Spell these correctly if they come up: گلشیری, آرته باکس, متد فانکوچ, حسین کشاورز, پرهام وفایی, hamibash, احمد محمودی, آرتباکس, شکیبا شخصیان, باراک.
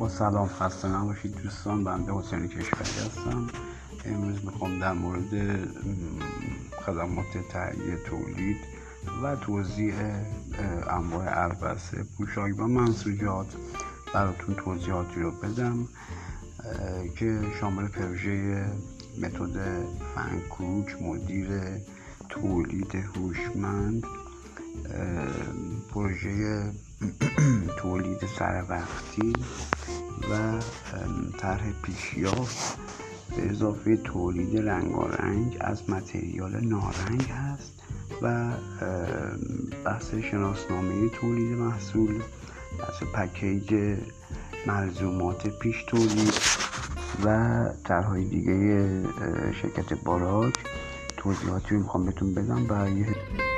با سلام، خسته نباشید دوستان. بنده حسین کشاورز هستم. امروز میخوام در مورد خدمات تهیه، تولید و توزیع انواع عربسه، پوشاک و منسوجات براتون توضیحاتی رو بدم که شامل پروژه متد فانکوچ، مدیر تولید هوشمند، پروژه تولید سروقتی و طرح پیشیافت به اضافه تولید رنگارنگ از متریال نارنگ هست و بحث شناسنامه تولید محصول، بحث پکیج ملزومات پیش تولید و طرح‌های دیگه شرکت باراک. توضیحاتی رو میخوام بهتون بدم برای